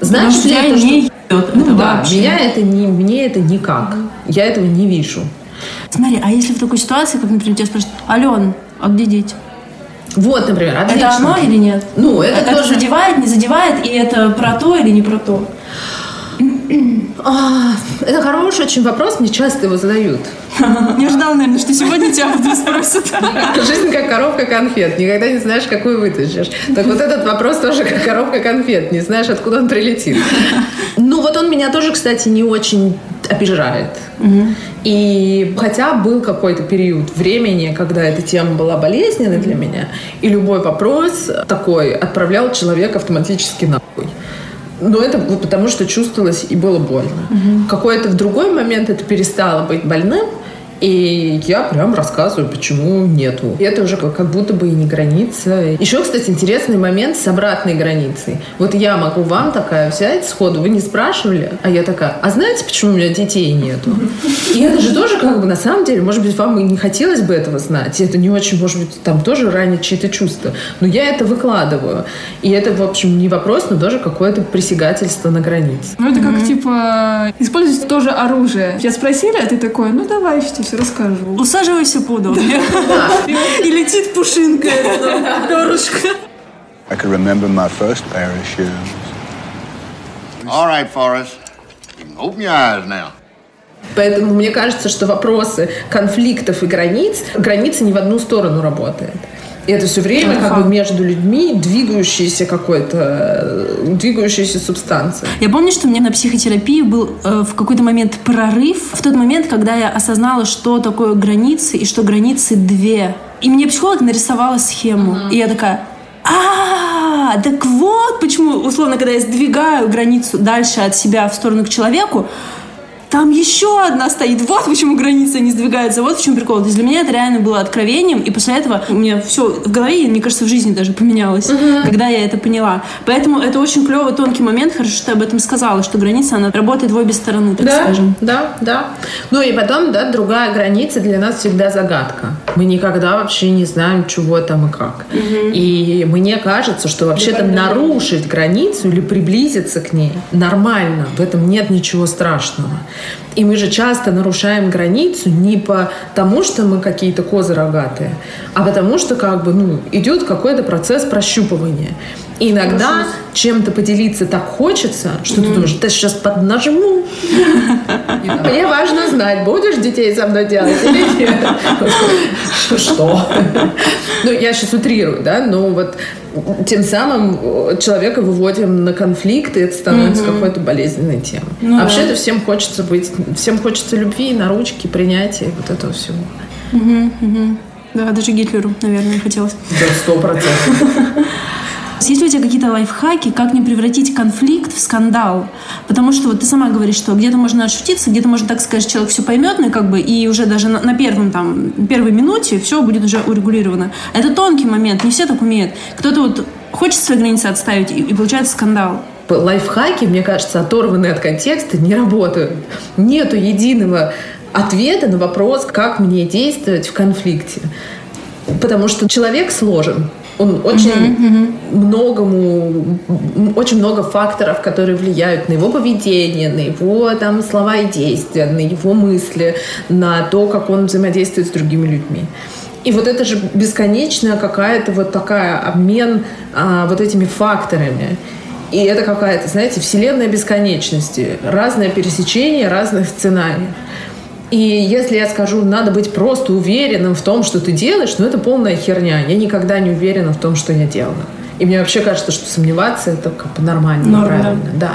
Значит ли это, не что... Идет, ну это да, вообще. меня это не... мне это никак. Mm-hmm. Я этого не вижу. Смотри, а если в такой ситуации, как, например, тебя спрашивают, Ален, а где дети? Вот, например, отлично. Это оно или нет? Ну, это, это тоже... задевает, не задевает, и это про то или не про то? Это хороший очень вопрос, мне часто его задают. Не ожидал, наверное, что сегодня тебя будут спросить. Жизнь как коробка конфет, никогда не знаешь, какую вытащишь. Так вот этот вопрос тоже как коробка конфет, не знаешь, откуда он прилетит. Ну вот он меня тоже, кстати, не очень обижает. Угу. И хотя был какой-то период времени, когда эта тема была болезненной для меня, и любой вопрос такой отправлял человека автоматически нахуй. Но это потому, что чувствовалось и было больно. Угу. Какой-то в другой момент это перестало быть больным, и я прям рассказываю, почему нету. И это уже как будто бы и не граница. Еще, кстати, интересный момент с обратной границей. Вот я могу вам такая взять сходу, вы не спрашивали, а я такая, а знаете, почему у меня детей нету? И это же тоже как бы на самом деле, может быть, вам и не хотелось бы этого знать. Это не очень, может быть, там тоже ранит чьи-то чувства. Но я это выкладываю. И это, в общем, не вопрос, но тоже какое-то присягательство на границе. Ну это как, mm-hmm. типа, используйте тоже оружие. Я спросила, а ты такой, ну давай, что все расскажу. Усаживайся поудобнее. И летит пушинка. Перышко. I can remember my first pair of shoes. All right, Forrest. You can open your eyes now. Поэтому мне кажется, что вопросы конфликтов и границ, границы не в одну сторону работают. И это все время как бы между людьми двигающаяся какой-то, двигающаяся субстанция. Я помню, что у меня на психотерапии был э, в какой-то момент прорыв. В тот момент, когда я осознала, что такое границы и что границы две. И мне психолог нарисовала схему. Mm-hmm. И я такая... А, так вот почему, условно, когда я сдвигаю границу дальше от себя в сторону к человеку, там еще одна стоит. Вот почему границы не сдвигаются. Вот в чем прикол. То есть для меня это реально было откровением. И после этого у меня все в голове, мне кажется, в жизни даже поменялось, uh-huh. когда я это поняла. Поэтому это очень клевый, тонкий момент. Хорошо, что ты об этом сказала, что граница, она работает в обе стороны, так да, скажем. Да, да. Ну и потом, да, другая граница для нас всегда загадка. Мы никогда вообще не знаем, чего там и как. Uh-huh. И мне кажется, что вообще-то нарушить границу или приблизиться к ней нормально. В этом нет ничего страшного. И мы же часто нарушаем границу не потому, что мы какие-то козы рогатые, а потому что как бы, ну, идет какой-то процесс прощупывания. И иногда Хорошо. чем-то поделиться так хочется, что mm. ты думаешь, да сейчас поднажму. Мне важно знать, будешь детей со мной делать или нет. Что? Ну, я сейчас утрирую, да, но вот тем самым человека выводим на конфликт, и это становится mm-hmm. какой-то болезненной темой. Ну, вообще-то да. всем хочется быть, всем хочется любви, на ручки, принятия, вот этого всего. Mm-hmm. Mm-hmm. Да, даже Гитлеру, наверное, хотелось. Да, сто процентов. Есть ли у тебя какие-то лайфхаки, как не превратить конфликт в скандал? Потому что вот ты сама говоришь, что где-то можно отшутиться, где-то можно так сказать, человек все поймет, ну, как бы, и уже даже на, на первом, там, первой минуте все будет уже урегулировано. Это тонкий момент, не все так умеют. Кто-то вот хочет свои границы отставить, и, и получается скандал. Лайфхаки, мне кажется, оторванные от контекста, не работают. Нету единого ответа на вопрос, как мне действовать в конфликте. Потому что человек сложен. Он очень mm-hmm. многому, очень много факторов, которые влияют на его поведение, на его там слова и действия, на его мысли, на то, как он взаимодействует с другими людьми. И вот это же бесконечная какая-то вот такая обмен а, вот этими факторами. И это какая-то, знаете, вселенная бесконечности, разное пересечение разных сценариев. И если я скажу, надо быть просто уверенным в том, что ты делаешь, ну это полная херня. Я никогда не уверена в том, что я делала. И мне вообще кажется, что сомневаться это как бы нормально, Норм, правильно. Да. Да.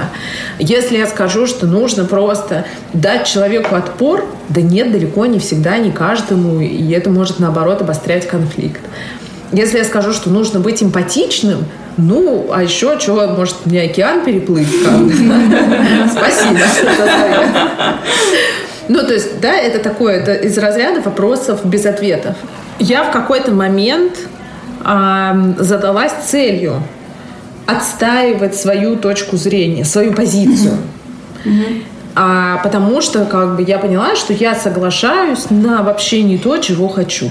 Если я скажу, что нужно просто дать человеку отпор, да нет, далеко не всегда, не каждому, и это может наоборот обострять конфликт. Если я скажу, что нужно быть эмпатичным, ну, а еще чего, может, мне океан переплыть? Спасибо. Ну, то есть, да, это такое, это из разряда вопросов без ответов. Я в какой-то момент э, задалась целью отстаивать свою точку зрения, свою позицию. Mm-hmm. А, потому что, как бы, я поняла, что я соглашаюсь на вообще не то, чего хочу.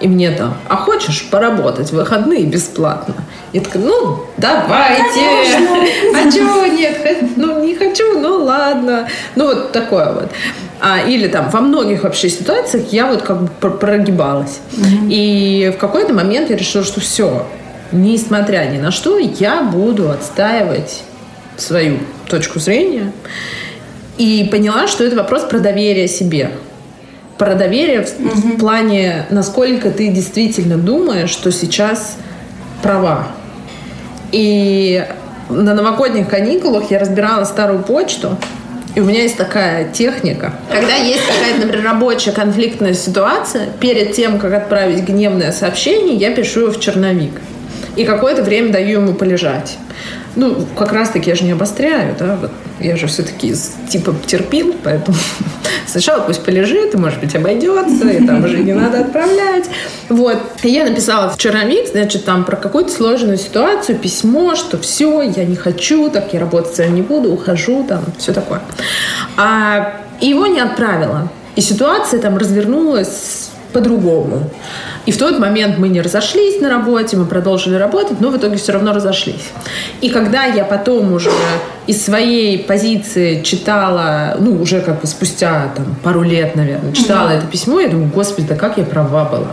И мне там, а хочешь поработать в выходные бесплатно? Я такая, ну, давайте. А чего нет? Ну, не хочу, ну, ладно. Ну, вот такое вот. А, или там во многих вообще ситуациях я вот как бы прогибалась. Mm-hmm. И в какой-то момент я решила, что все, несмотря ни на что, я буду отстаивать свою точку зрения. И поняла, что это вопрос про доверие себе. Про доверие в, mm-hmm. в плане, насколько ты действительно думаешь, что сейчас права. И на новогодних каникулах я разбирала старую почту, и у меня есть такая техника. Когда есть какая-то, например, рабочая конфликтная ситуация, перед тем, как отправить гневное сообщение, я пишу его в черновик. И какое-то время даю ему полежать. Ну, как раз-таки я же не обостряю, да, вот я же все-таки типа терпил, поэтому сначала пусть полежит, и, может быть, обойдется, и там уже не надо отправлять. Вот. И я написала в черновик, значит, там про какую-то сложную ситуацию, письмо, что все, я не хочу, так я работать с вами не буду, ухожу, там, все такое. А, и его не отправила. И ситуация там развернулась по-другому. И в тот момент мы не разошлись на работе, мы продолжили работать, но в итоге все равно разошлись. И когда я потом уже из своей позиции читала, ну, уже как бы спустя там, пару лет, наверное, читала mm-hmm. это письмо, я думаю, господи, да как я права была.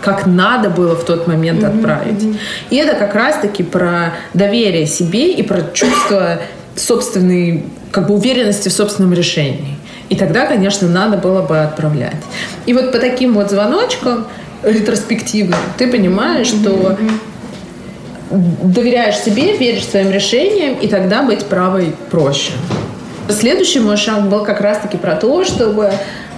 Как надо было в тот момент mm-hmm. отправить. Mm-hmm. И это как раз-таки про доверие себе и про чувство собственной, как бы уверенности в собственном решении. И тогда, конечно, надо было бы отправлять. И вот по таким вот звоночкам ретроспективно. Ты понимаешь, что доверяешь себе, веришь своим решениям, и тогда быть правой проще. Следующий мой шаг был как раз-таки про то, чтобы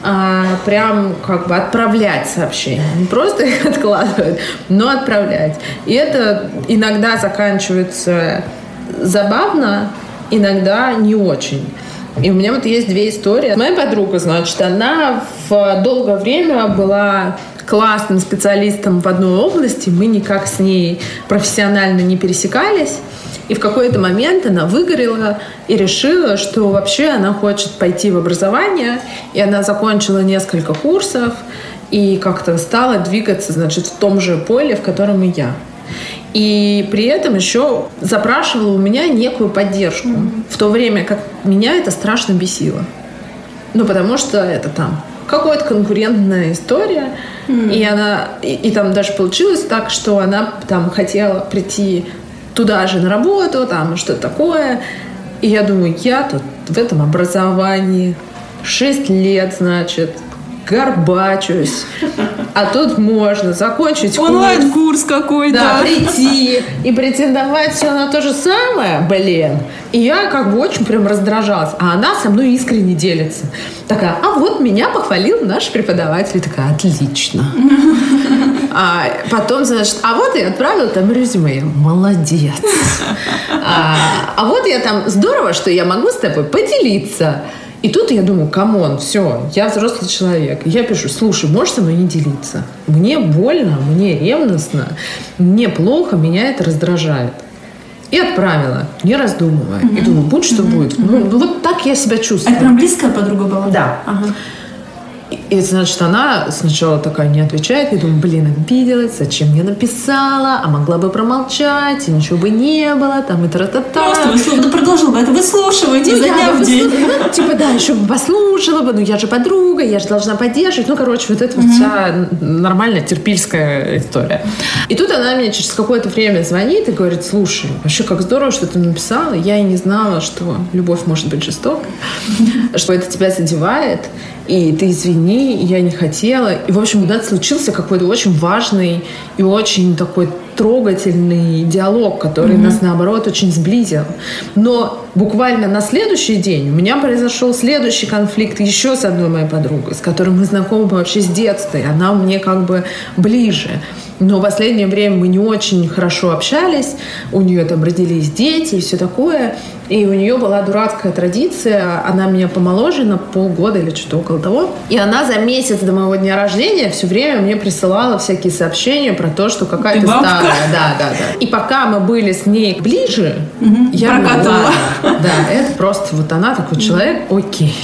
а, прям как бы отправлять сообщения. Не просто их откладывать, но отправлять. И это иногда заканчивается забавно, иногда не очень. И у меня вот есть две истории. Моя подруга, значит, она в долгое время была классным специалистом в одной области, мы никак с ней профессионально не пересекались, и в какой-то момент она выгорела и решила, что вообще она хочет пойти в образование, и она закончила несколько курсов и как-то стала двигаться, значит, в том же поле, в котором и я. И при этом еще запрашивала у меня некую поддержку, mm-hmm. в то время как меня это страшно бесило. Ну, потому что это там какая-то конкурентная история. Mm-hmm. И она и, и там даже получилось так, что она там хотела прийти туда же на работу, там что-то такое. И я думаю, я тут в этом образовании шесть лет, значит, горбачусь. А тут можно закончить курс. Онлайн-курс какой-то. Да, прийти и претендовать все на то же самое, блин. И я как бы очень прям раздражалась. А она со мной искренне делится. Такая, а вот меня похвалил наш преподаватель. И такая, отлично. А потом, значит, а вот я отправила там резюме. Молодец. А, а вот я там, здорово, что я могу с тобой поделиться. И тут я думаю, камон, все, я взрослый человек. Я пишу, слушай, можешь со мной не делиться? Мне больно, мне ревностно, мне плохо, меня это раздражает. И отправила, не раздумывая. Mm-hmm. И думаю, будь что mm-hmm. будет. Mm-hmm. Ну, ну вот так я себя чувствую. А это прям близкая подруга была? Да. Ага. И, значит, она сначала такая не отвечает. Я думаю, блин, обиделась, зачем мне написала? А могла бы промолчать, и ничего бы не было, там и тра-та-та. Просто выслушала, продолжила бы это выслушивать изо дня в день. Типа, да, еще бы послушала бы, ну я же подруга, я же должна поддерживать. Ну, короче, вот это вот вся нормальная терпильская история. И тут она мне через какое-то время звонит и говорит, слушай, вообще как здорово, что ты написала. Я и не знала, что любовь может быть жестокой, что это тебя задевает. И ты извини, я не хотела. И, в общем, у нас случился какой-то очень важный и очень такой трогательный диалог, который mm-hmm. нас, наоборот, очень сблизил. Но буквально на следующий день у меня произошел следующий конфликт еще с одной моей подругой, с которой мы знакомы вообще с детства, и она мне как бы ближе. Но в последнее время мы не очень хорошо общались, у нее там родились дети и все такое. И у нее была дурацкая традиция, она меня помоложе на полгода или что-то около того. И она за месяц до моего дня рождения все время мне присылала всякие сообщения про то, что какая-то старая. Да, да, да. И пока мы были с ней ближе, угу, я прокатала. Была, да, это просто вот она такой человек, окей.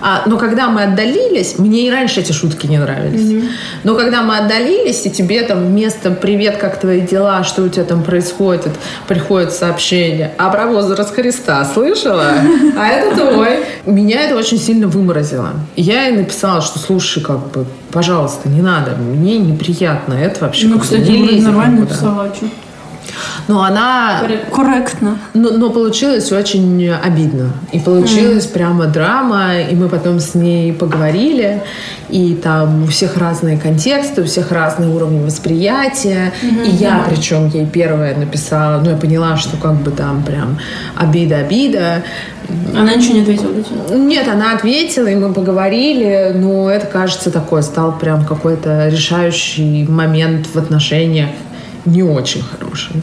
А, но когда мы отдалились, мне и раньше эти шутки не нравились. Mm-hmm. Но когда мы отдалились, и тебе там вместо «Привет, как твои дела? Что у тебя там происходит?» приходит сообщение. А про возраст Христа слышала? А это твой. Меня это очень сильно выморозило. Я ей написала, что слушай, как бы, пожалуйста, не надо. Мне неприятно. Это вообще... Ну, кстати, я нормально написала, что... Но она... Корректно. Но, но получилось очень обидно. И получилась mm. прямо драма. И мы потом с ней поговорили. И там у всех разные контексты, у всех разные уровни восприятия. Mm-hmm. И я, причем, ей первая написала. Ну, я поняла, что как бы там прям обида-обида. Она ничего не ответила? Нет, она ответила, и мы поговорили. Но это, кажется, такой стал прям какой-то решающий момент в отношениях. Не очень хороший.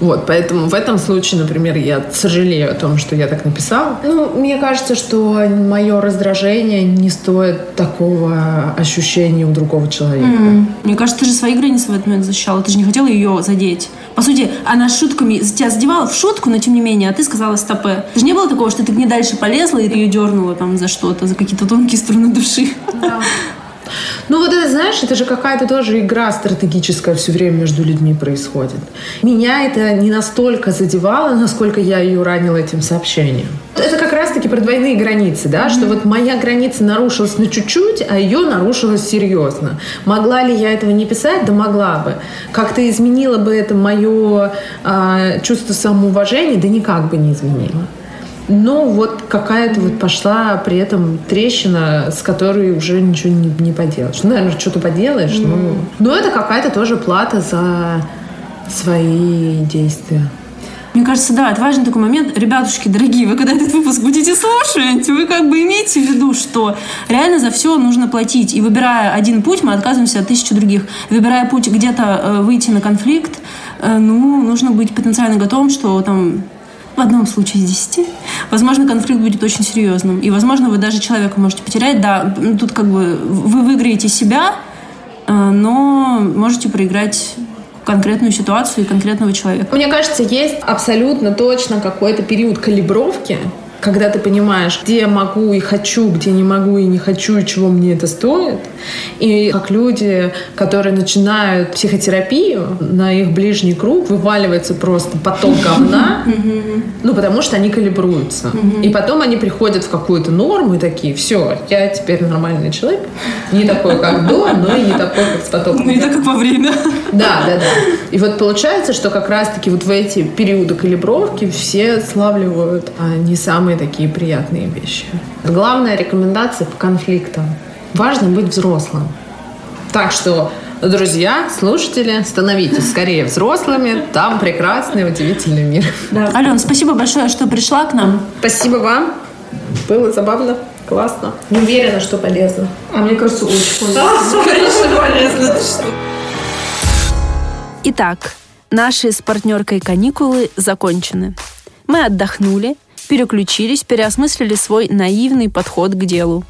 Вот, поэтому в этом случае, например, я сожалею о том, что я так написала. Ну, мне кажется, что мое раздражение не стоит такого ощущения у другого человека. Mm-hmm. Мне кажется, ты же свои границы в этот момент защищала. Ты же не хотела ее задеть. По сути, она шутками тебя задевала в шутку, но тем не менее, а ты сказала стопэ. Ты же не было такого, что ты к ней дальше полезла и ее дернула там за что-то, за какие-то тонкие струны души. Да. Ну вот это, знаешь, это же какая-то тоже игра стратегическая все время между людьми происходит. Меня это не настолько задевало, насколько я ее ранила этим сообщением. Это как раз-таки про двойные границы, да, mm-hmm. что вот моя граница нарушилась на чуть-чуть, а ее нарушилась серьезно. Могла ли я этого не писать? Да могла бы. Как-то изменила бы это мое э, чувство самоуважения? Да никак бы не изменила. Но вот какая-то вот пошла при этом трещина, с которой уже ничего не, не поделаешь. Ну, наверное, что-то поделаешь, mm. но... Но это какая-то тоже плата за свои действия. Мне кажется, да, это важный такой момент. Ребятушки, дорогие, вы когда этот выпуск будете слушать, вы как бы имейте в виду, что реально за все нужно платить. И выбирая один путь, мы отказываемся от тысячи других. Выбирая путь где-то выйти на конфликт, ну, нужно быть потенциально готовым, что там... В одном случае из десяти, возможно, конфликт будет очень серьезным. И, возможно, вы даже человека можете потерять. Да, тут как бы вы выиграете себя, но можете проиграть конкретную ситуацию и конкретного человека. Мне кажется, есть абсолютно точно какой-то период калибровки, когда ты понимаешь, где могу и хочу, где не могу и не хочу, и чего мне это стоит. И как люди, которые начинают психотерапию, на их ближний круг вываливается просто поток говна, ну, потому что они калибруются. И потом они приходят в какую-то норму и такие, все, я теперь нормальный человек. Не такой, как до, но и не такой, как с потоком. Ну, не так, как во время. Да, да, да. И вот получается, что как раз-таки вот в эти периоды калибровки все славливают не самые такие приятные вещи. Главная рекомендация по конфликтам. Важно быть взрослым. Так что, друзья, слушатели, становитесь скорее взрослыми. Там прекрасный, удивительный мир. Да. Ален, спасибо большое, что пришла к нам. Спасибо вам. Было забавно, классно. Не уверена, что полезно. А мне кажется, очень вкусно. Да, конечно, полезно. Итак, наши с партнеркой каникулы закончены. Мы отдохнули, переключились, переосмыслили свой наивный подход к делу.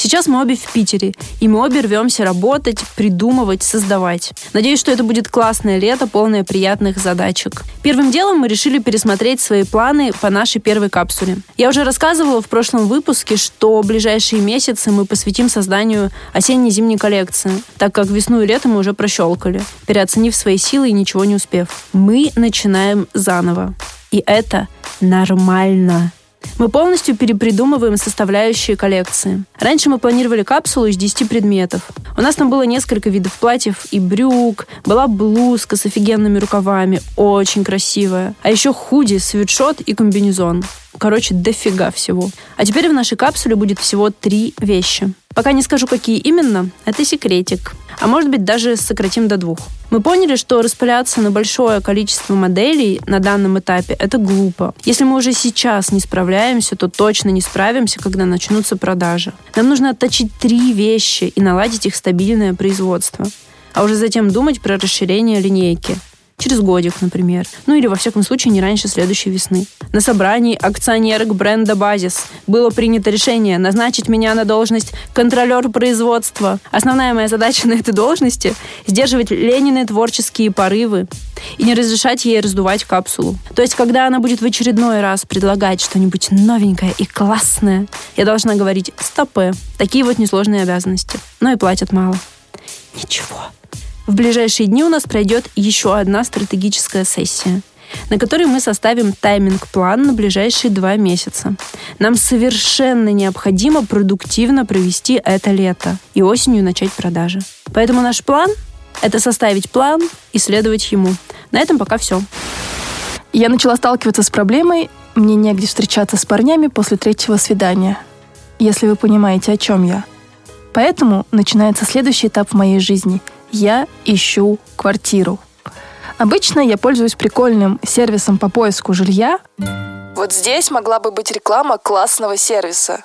Сейчас мы обе в Питере, и мы обе рвемся работать, придумывать, создавать. Надеюсь, что это будет классное лето, полное приятных задачек. Первым делом мы решили пересмотреть свои планы по нашей первой капсуле. Я уже рассказывала в прошлом выпуске, что ближайшие месяцы мы посвятим созданию осенне-зимней коллекции, так как весну и лето мы уже прощелкали, переоценив свои силы и ничего не успев. Мы начинаем заново. И это нормально. Мы полностью перепридумываем составляющие коллекции. Раньше мы планировали капсулу из десяти предметов. У нас там было несколько видов платьев и брюк, была блузка с офигенными рукавами, очень красивая, а еще худи, свитшот и комбинезон. Короче, дофига всего. А теперь в нашей капсуле будет всего три вещи. Пока не скажу, какие именно, это секретик. А может быть, даже сократим до двух. Мы поняли, что распыляться на большое количество моделей на данном этапе – это глупо. Если мы уже сейчас не справляемся, то точно не справимся, когда начнутся продажи. Нам нужно отточить три вещи и наладить их стабильное производство. А уже затем думать про расширение линейки. Через годик, например. Ну или, во всяком случае, не раньше следующей весны. На собрании акционерок бренда «Базис» было принято решение назначить меня на должность контролер производства. Основная моя задача на этой должности – сдерживать Ленины творческие порывы и не разрешать ей раздувать капсулу. То есть, когда она будет в очередной раз предлагать что-нибудь новенькое и классное, я должна говорить «стопэ». Такие вот несложные обязанности. Но и платят мало. Ничего. В ближайшие дни у нас пройдет еще одна стратегическая сессия, на которой мы составим тайминг-план на ближайшие два месяца. Нам совершенно необходимо продуктивно провести это лето и осенью начать продажи. Поэтому наш план – это составить план и следовать ему. На этом пока все. Я начала сталкиваться с проблемой «Мне негде встречаться с парнями после третьего свидания», если вы понимаете, о чем я. Поэтому начинается следующий этап в моей жизни – я ищу квартиру. Обычно я пользуюсь прикольным сервисом по поиску жилья. Вот здесь могла бы быть реклама классного сервиса,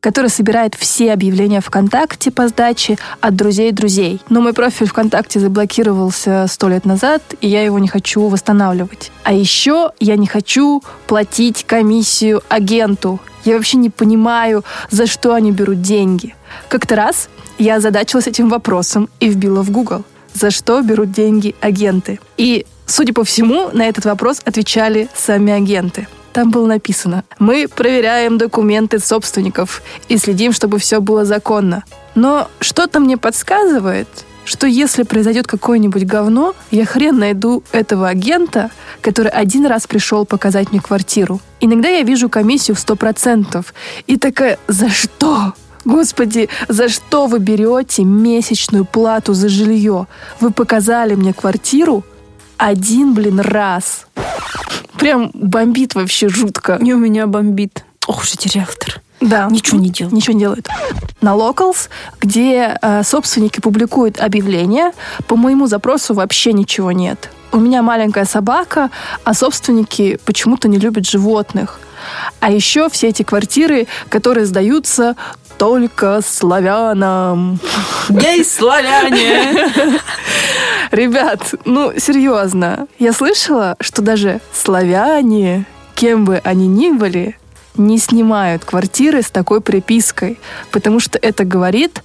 который собирает все объявления ВКонтакте по сдаче от друзей друзей. Но мой профиль ВКонтакте заблокировался сто лет назад, и я его не хочу восстанавливать. А еще я не хочу платить комиссию агенту. Я вообще не понимаю, за что они берут деньги. Как-то раз я озадачилась этим вопросом и вбила в Google, за что берут деньги агенты. И, судя по всему, на этот вопрос отвечали сами агенты. Там было написано: «Мы проверяем документы собственников и следим, чтобы все было законно». Но что-то мне подсказывает, что если произойдет какое-нибудь говно, я хрен найду этого агента, который один раз пришел показать мне квартиру. Иногда я вижу комиссию в сто процентов и такая: «За что? Господи, за что вы берете месячную плату за жилье? Вы показали мне квартиру один, блин, раз». Прям бомбит вообще жутко. Не, у меня бомбит. Ох уж эти риэлторы. Да. Ничего не делают. Ничего не делают. На Locals, где э, собственники публикуют объявления, по моему запросу вообще ничего нет. У меня маленькая собака, а собственники почему-то не любят животных. А еще все эти квартиры, которые сдаются только славянам. Гей-славяне! Ребят, ну серьезно, я слышала, что даже славяне, кем бы они ни были, не снимают квартиры с такой припиской, потому что это говорит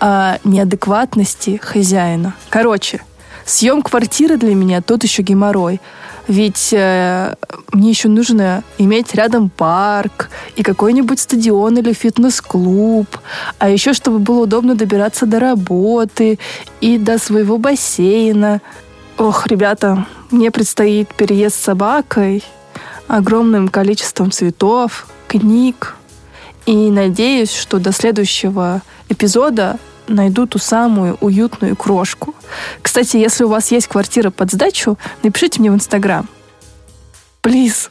о неадекватности хозяина. Короче, съем квартиры для меня тот еще геморрой. Ведь э, мне еще нужно иметь рядом парк и какой-нибудь стадион или фитнес-клуб. А еще, чтобы было удобно добираться до работы и до своего бассейна. Ох, ребята, мне предстоит переезд с собакой, огромным количеством цветов, книг. И надеюсь, что до следующего эпизода найду ту самую уютную крошку. Кстати, если у вас есть квартира под сдачу, напишите мне в Инстаграм. Плиз.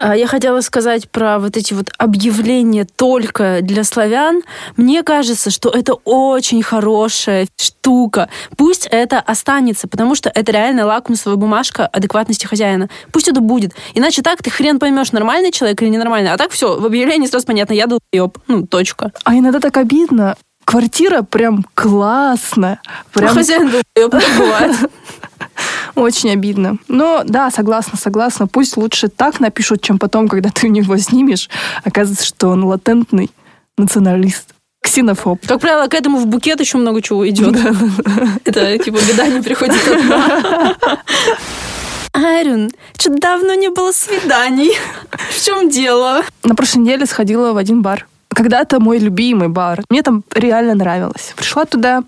Я хотела сказать про вот эти вот объявления только для славян. Мне кажется, что это очень хорошая штука. Пусть это останется, потому что это реально лакмусовая бумажка адекватности хозяина. Пусть это будет. Иначе так ты хрен поймешь, нормальный человек или ненормальный. А так все, в объявлении сразу понятно, я долбоеб. Ну, точка. А иногда так обидно. Квартира прям классная. Прям... А хозяин долбоеб бывает. Очень обидно. Но да, согласна, согласна. Пусть лучше так напишут, чем потом, когда ты у него снимешь. Оказывается, что он латентный. националист, ксенофоб. Как правило, к этому в букет еще много чего идет. Это типа беда не приходит одна. Арюн, что-то давно не было свиданий. В чем дело? На прошлой неделе сходила в один бар. Когда-то мой любимый бар. Мне там реально нравилось. Пришла туда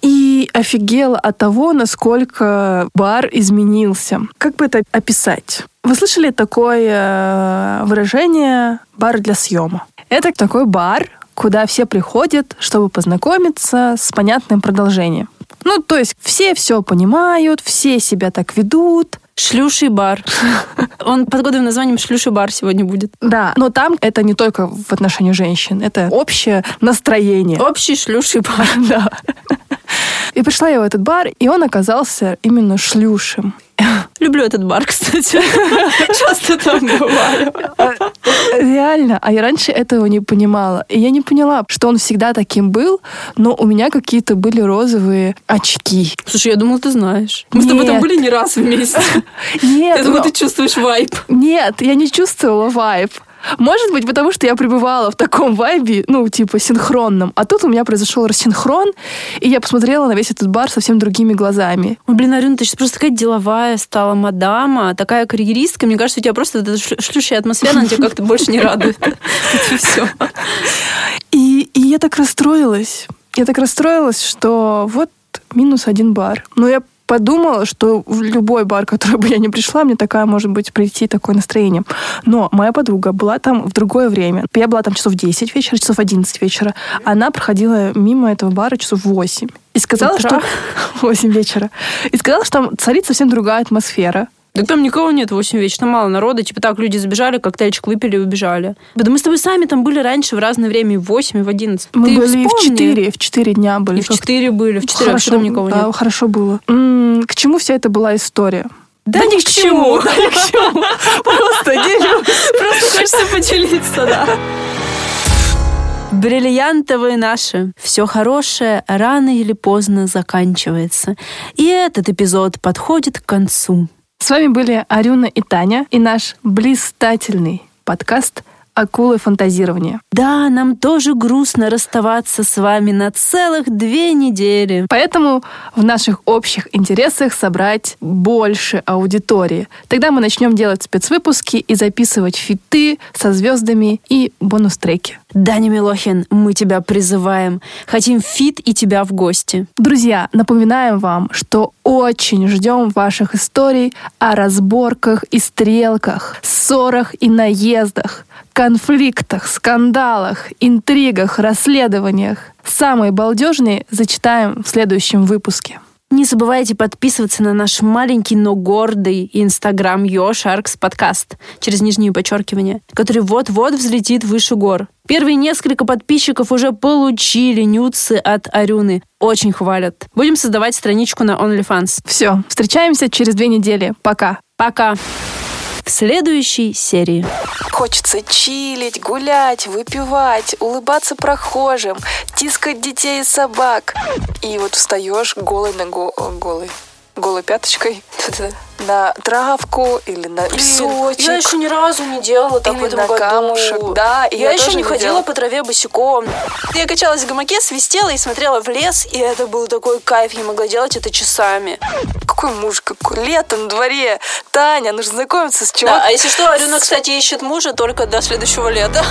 и офигела от того, насколько бар изменился. Как бы это описать? Вы слышали такое выражение «бар для съема»? Это такой бар, куда все приходят, чтобы познакомиться с понятным продолжением. Ну, то есть все все понимают, все себя так ведут. Шлюший бар. Он под кодовым названием «Шлюший бар» сегодня будет. Да, но там это не только в отношении женщин, это общее настроение. Общий шлюший бар, да. И пришла я в этот бар, и он оказался именно шлюшим. Люблю этот бар, кстати. Часто там бываю. Реально. А я раньше этого не понимала. И я не поняла, что он всегда таким был, но у меня какие-то были розовые очки. Слушай, я думала, ты знаешь. Мы Нет. с тобой там были не раз вместе. Нет. Я думала, но... ты чувствуешь вайб. Нет, я не чувствовала вайб. Может быть, потому что я пребывала в таком вайбе, ну, типа, синхронном. А тут у меня произошел рассинхрон, и я посмотрела на весь этот бар совсем другими глазами. Ой, блин, Арюна, ты сейчас просто такая деловая стала мадама, такая карьеристка. Мне кажется, у тебя просто эта шлющая атмосфера, она тебя как-то больше не радует. И все. И я так расстроилась. Я так расстроилась, что вот минус один бар. Но я подумала, что в любой бар, в который бы я не пришла, мне такая, может быть, прийти такое настроение. Но моя подруга была там в другое время. Я была там часов десять вечера, часов одиннадцать вечера. Она проходила мимо этого бара часов восемь. И сказала, утра. Что... восемь вечера. И сказала, что там царит совсем другая атмосфера. Да там никого нет в восемь вечера, мало народа. Типа так, люди забежали, коктейльчик выпили и убежали. Да мы с тобой сами там были раньше в разное время, в восемь и в одиннадцать. Мы Ты были вспомни? в четыре, в четыре дня были. И в четыре были, в четыре вообще там никого да, нет. Хорошо было. М-м, к чему вся эта была история? Да, да ни к чему, да ни к чему. Просто делюсь. Просто хочется поделиться, да. Бриллиантовые наши. Все хорошее рано или поздно заканчивается. И этот эпизод подходит к концу. С вами были Арюна и Таня и наш блистательный подкаст «Акулы фантазирования». Да, нам тоже грустно расставаться с вами на целых две недели. Поэтому в наших общих интересах собрать больше аудитории. Тогда мы начнем делать спецвыпуски и записывать фиты со звездами и бонус-треки. Даня Милохин, мы тебя призываем. Хотим фит и тебя в гости. Друзья, напоминаем вам, что очень ждем ваших историй о разборках и стрелках, ссорах и наездах, конфликтах, скандалах, интригах, расследованиях. Самые балдежные зачитаем в следующем выпуске. Не забывайте подписываться на наш маленький, но гордый Инстаграм Your Sharks подкаст через нижние подчеркивания, который вот-вот взлетит выше гор. Первые несколько подписчиков уже получили нюцы от Арюны. Очень хвалят. Будем создавать страничку на OnlyFans. Все. Встречаемся через две недели. Пока. Пока. В следующей серии. Хочется чилить, гулять, выпивать, улыбаться прохожим, тискать детей и собак. И вот встаешь голой ногой, голой, голой пяточкой на травку или на песочек. Я еще ни разу не делала так в этом году. Или на камушек, да. Я, я еще не ходила делала. по траве босиком. Я качалась в гамаке, свистела и смотрела в лес, и это был такой кайф, я могла делать это часами. Какой муж, какой лето на дворе. Таня, нужно знакомиться с чуваком. Да, а если что, Арюна, кстати, ищет мужа только до следующего лета.